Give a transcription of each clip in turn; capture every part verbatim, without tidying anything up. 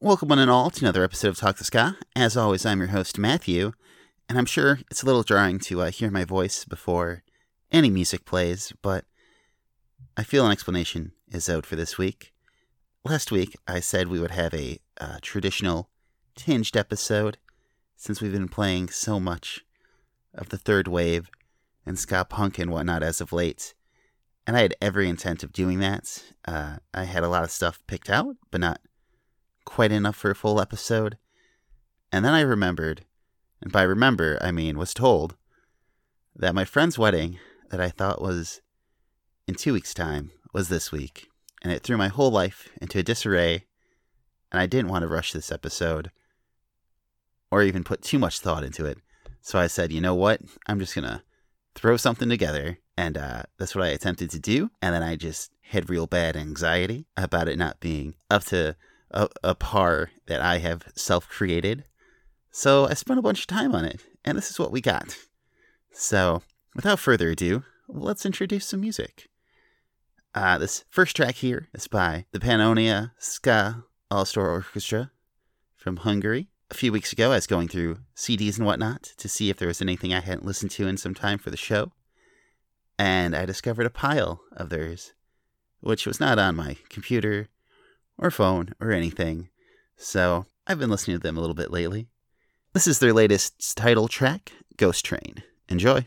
Welcome one and all to another episode of Talk the Ska. As always, I'm your host, Matthew, and I'm sure it's a little jarring to uh, hear my voice before any music plays, but I feel an explanation is out for this week. Last week, I said we would have a uh, traditional tinged episode, since we've been playing so much of the third wave and ska punk and whatnot as of late, and I had every intent of doing that. Uh, I had a lot of stuff picked out, but not quite enough for a full episode. And then I remembered, and by remember I mean was told, that my friend's wedding that I thought was in two weeks' time was this week, and it threw my whole life into a disarray, and I didn't want to rush this episode or even put too much thought into it. So I said, you know what, I'm just gonna throw something together, and uh, that's what I attempted to do. And then I just had real bad anxiety about it not being up to A, a par that I have self-created. So I spent a bunch of time on it, and this is what we got. So, without further ado, let's introduce some music. Uh, this first track here is by the Pannonia Ska All Star Orchestra from Hungary. A few weeks ago, I was going through C Ds and whatnot to see if there was anything I hadn't listened to in some time for the show, and I discovered a pile of theirs, which was not on my computer or phone, or anything. So, I've been listening to them a little bit lately. This is their latest title track, Ghost Train. Enjoy!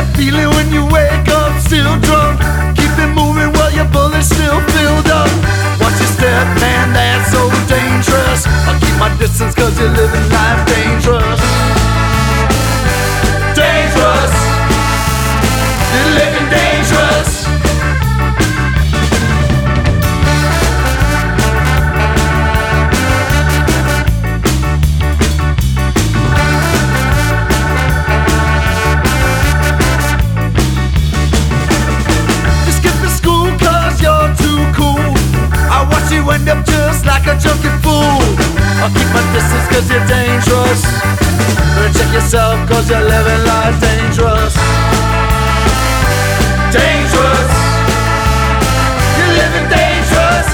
that feeling when you wake up still drunk. Keep it moving while your bullet's still filled up. Watch your step, man, that's so dangerous. I keep my distance cause you're living life dangerous. Dangerous. You're living dangerous. End up just like a junkie fool. I'll keep my distance cause you're dangerous. Better check yourself cause you're living life dangerous. Dangerous. You're living dangerous.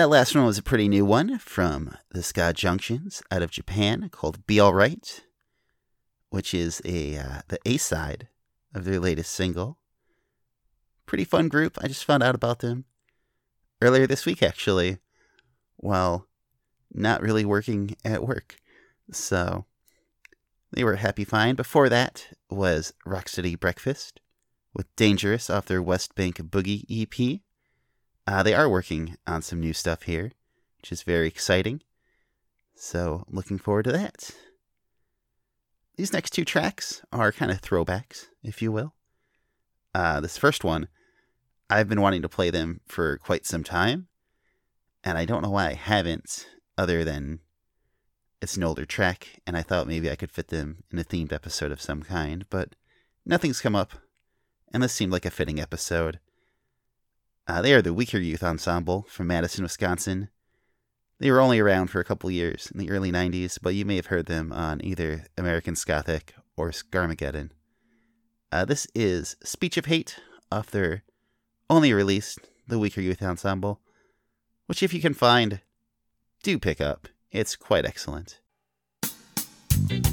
That last one was a pretty new one from the Sky Junctions out of Japan called Be All Right, which is a uh, the A-side of their latest single. Pretty fun group. I just found out about them earlier this week, actually, while not really working at work. So they were a happy find. Before that was Rock City Breakfast with Dangerous off their West Bank Boogie E P. Uh, they are working on some new stuff here, which is very exciting. So looking forward to that. These next two tracks are kind of throwbacks, if you will. Uh, this first one, I've been wanting to play them for quite some time, and I don't know why I haven't, other than it's an older track, and I thought maybe I could fit them in a themed episode of some kind, but nothing's come up, and this seemed like a fitting episode. Uh, they are the Weaker Youth Ensemble from Madison, Wisconsin. They were only around for a couple years in the early nineties, but you may have heard them on either American Scothic or Skarmageddon. Uh, this is Speech of Hate off their only released, the Weaker Youth Ensemble, which if you can find, do pick up. It's quite excellent. Oh!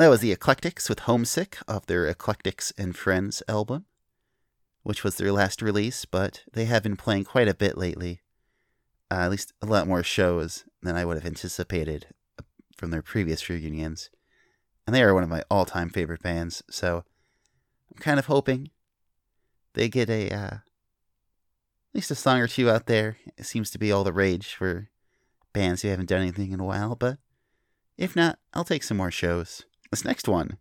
That was the Eclectics with Homesick off their Eclectics and Friends album, which was their last release, but they have been playing quite a bit lately. Uh, at least a lot more shows than I would have anticipated from their previous reunions. And they are one of my all-time favorite bands, so I'm kind of hoping they get a, uh, at least a song or two out there. It seems to be all the rage for bands who haven't done anything in a while, but if not, I'll take some more shows. This next one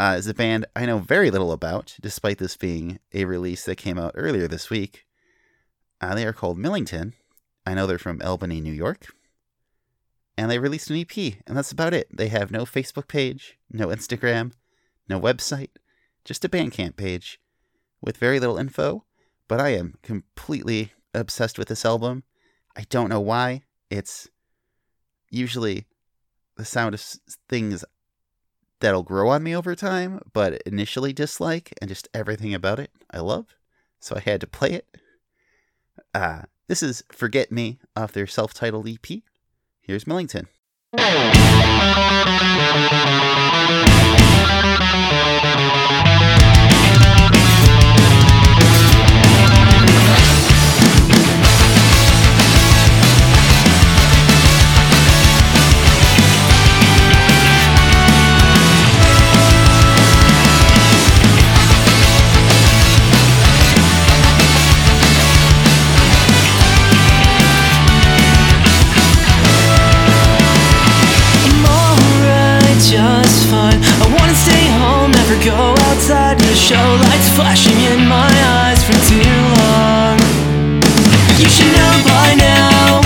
uh, is a band I know very little about, despite this being a release that came out earlier this week. Uh, they are called Millington. I know they're from Albany, New York. And they released an E P, and that's about it. They have no Facebook page, no Instagram, no website, just a Bandcamp page with very little info. But I am completely obsessed with this album. I don't know why. It's usually the sound of things that'll grow on me over time, but initially dislike, and just everything about it I love, so I had to play it. Uh, this is Forget Me off their self-titled E P. Here's Millington. Go outside to the show lights flashing in my eyes for too long. You should know by now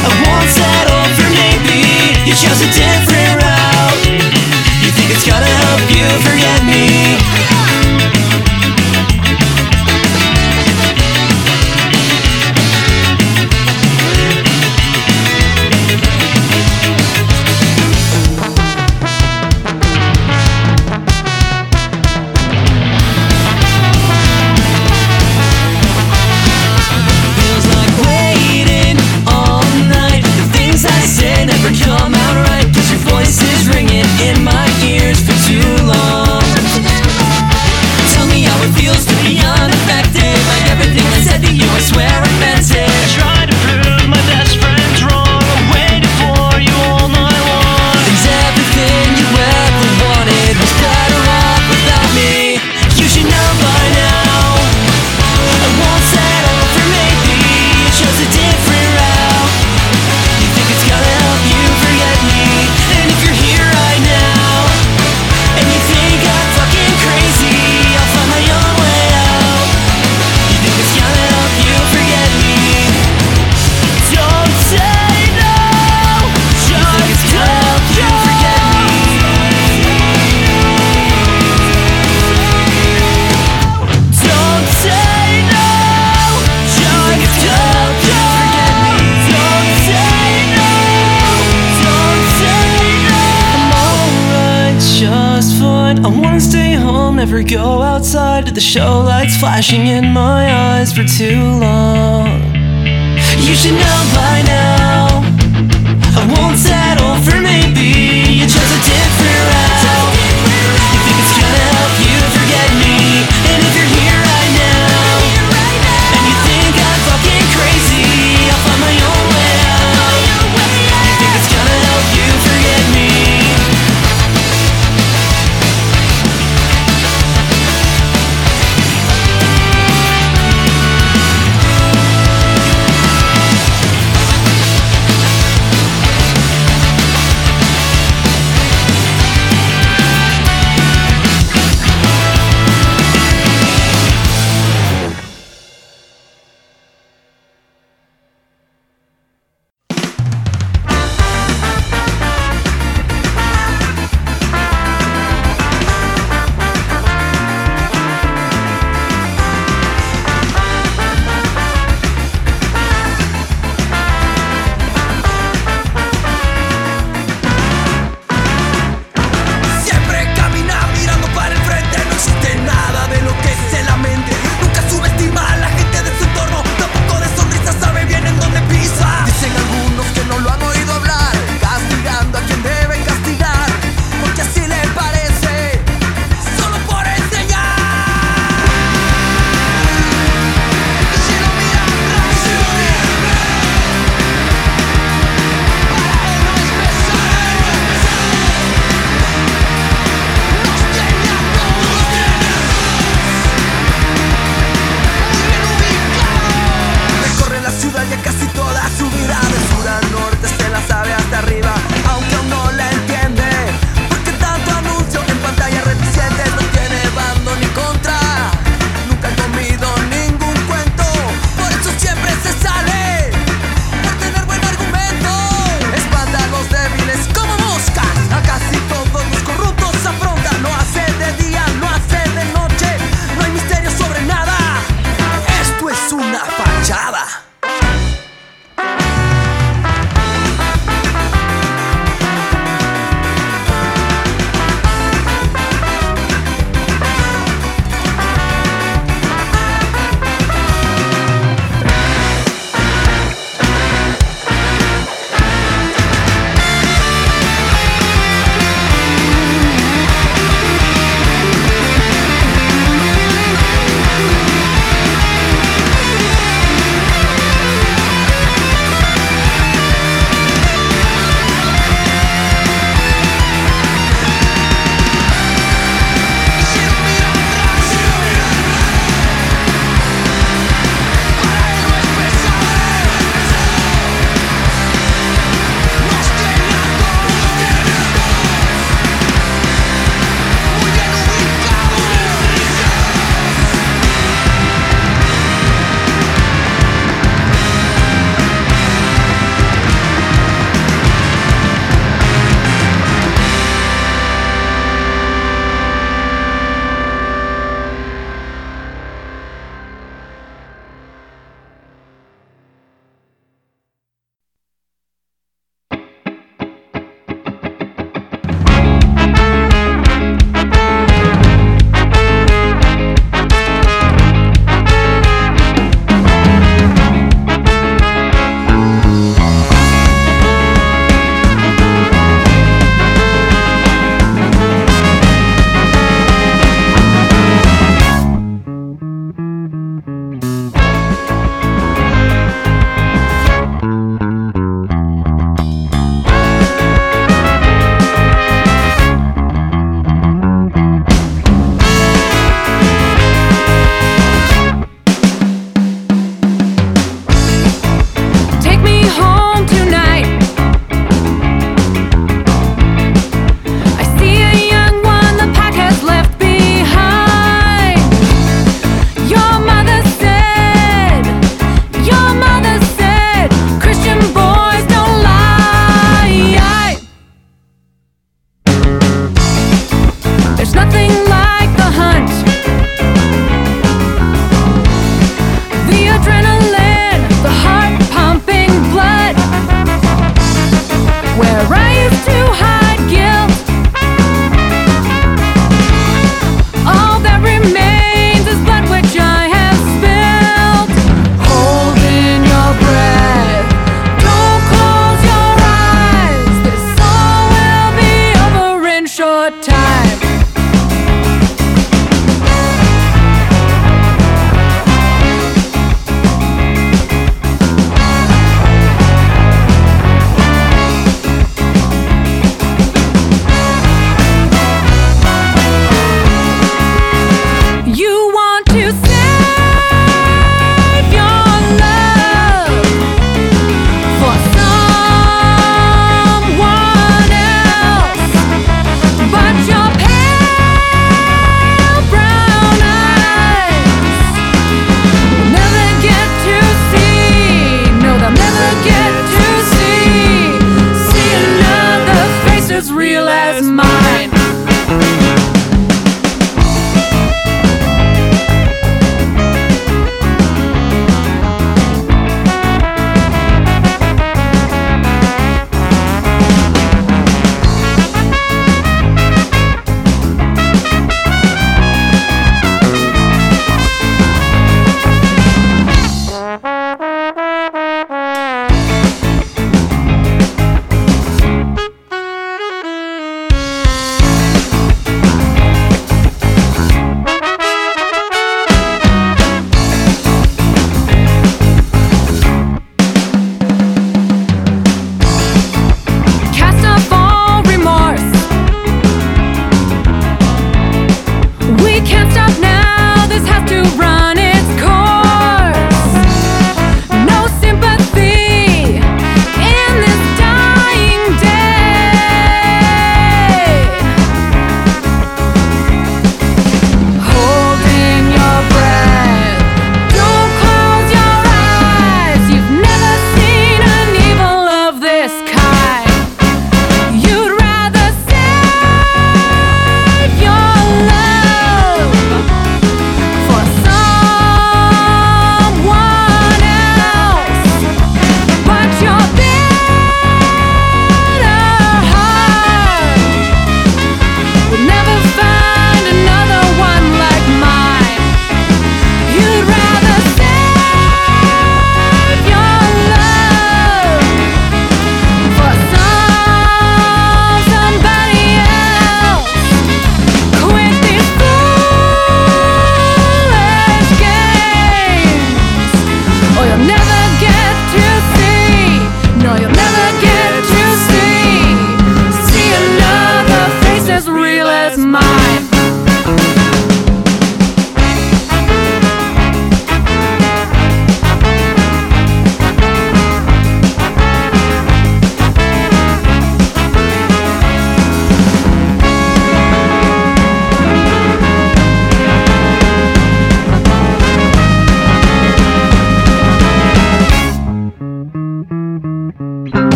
I won't settle for maybe. You chose a different route. You think it's gonna help you forget me. And if you're here right now and you think I'm fucking crazy, I'll find my own way out. You think it's gonna help you forget me.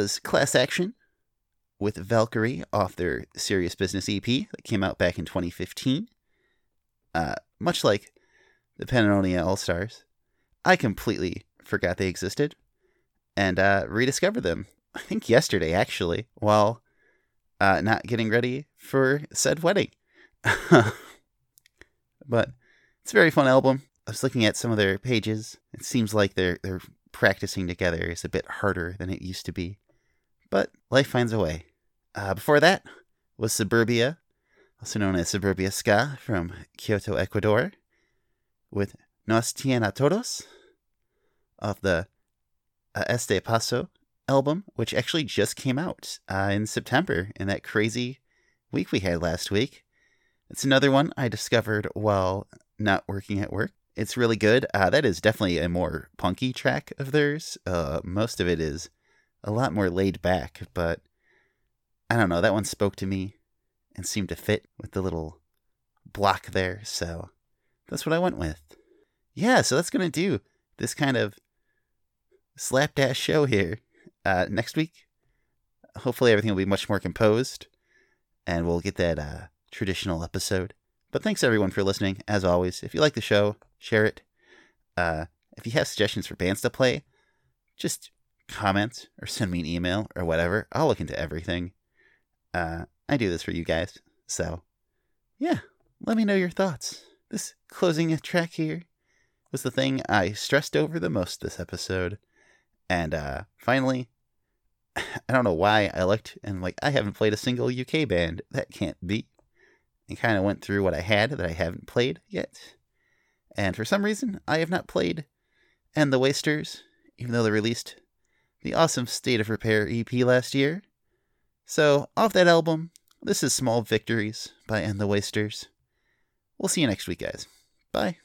was Class Action with Valkyrie off their Serious Business E P that came out back in twenty fifteen. Uh, much like the Pannonia All Stars, I completely forgot they existed and uh, rediscovered them, I think yesterday actually, while uh, not getting ready for said wedding. But it's a very fun album. I was looking at some of their pages. It seems like their their practicing together is a bit harder than it used to be, but life finds a way. Uh, before that was Suburbia, also known as Suburbia Ska, from Kyoto, Ecuador, with Nos Tienen a Todos of the uh, Este Paso album, which actually just came out uh, in September in that crazy week we had last week. It's another one I discovered while not working at work. It's really good. Uh, that is definitely a more punky track of theirs. Uh, most of it is a lot more laid back, but I don't know. That one spoke to me and seemed to fit with the little block there, so that's what I went with. Yeah, so that's going to do this kind of slapdash show here. Uh, next week, hopefully everything will be much more composed, and we'll get that uh, traditional episode. But thanks everyone for listening, as always. If you like the show, share it. Uh, if you have suggestions for bands to play, just comment or send me an email or whatever. I'll look into everything. Uh, I do this for you guys. So, yeah, let me know your thoughts. This closing track here was the thing I stressed over the most this episode. And uh, finally, I don't know why I looked and like I haven't played a single U K band. That can't be. I kind of went through what I had that I haven't played yet. And for some reason, I have not played End the Wasters, even though they released the awesome State of Repair E P last year. So, off that album, this is Small Victories by End the Wasters. We'll see you next week, guys. Bye.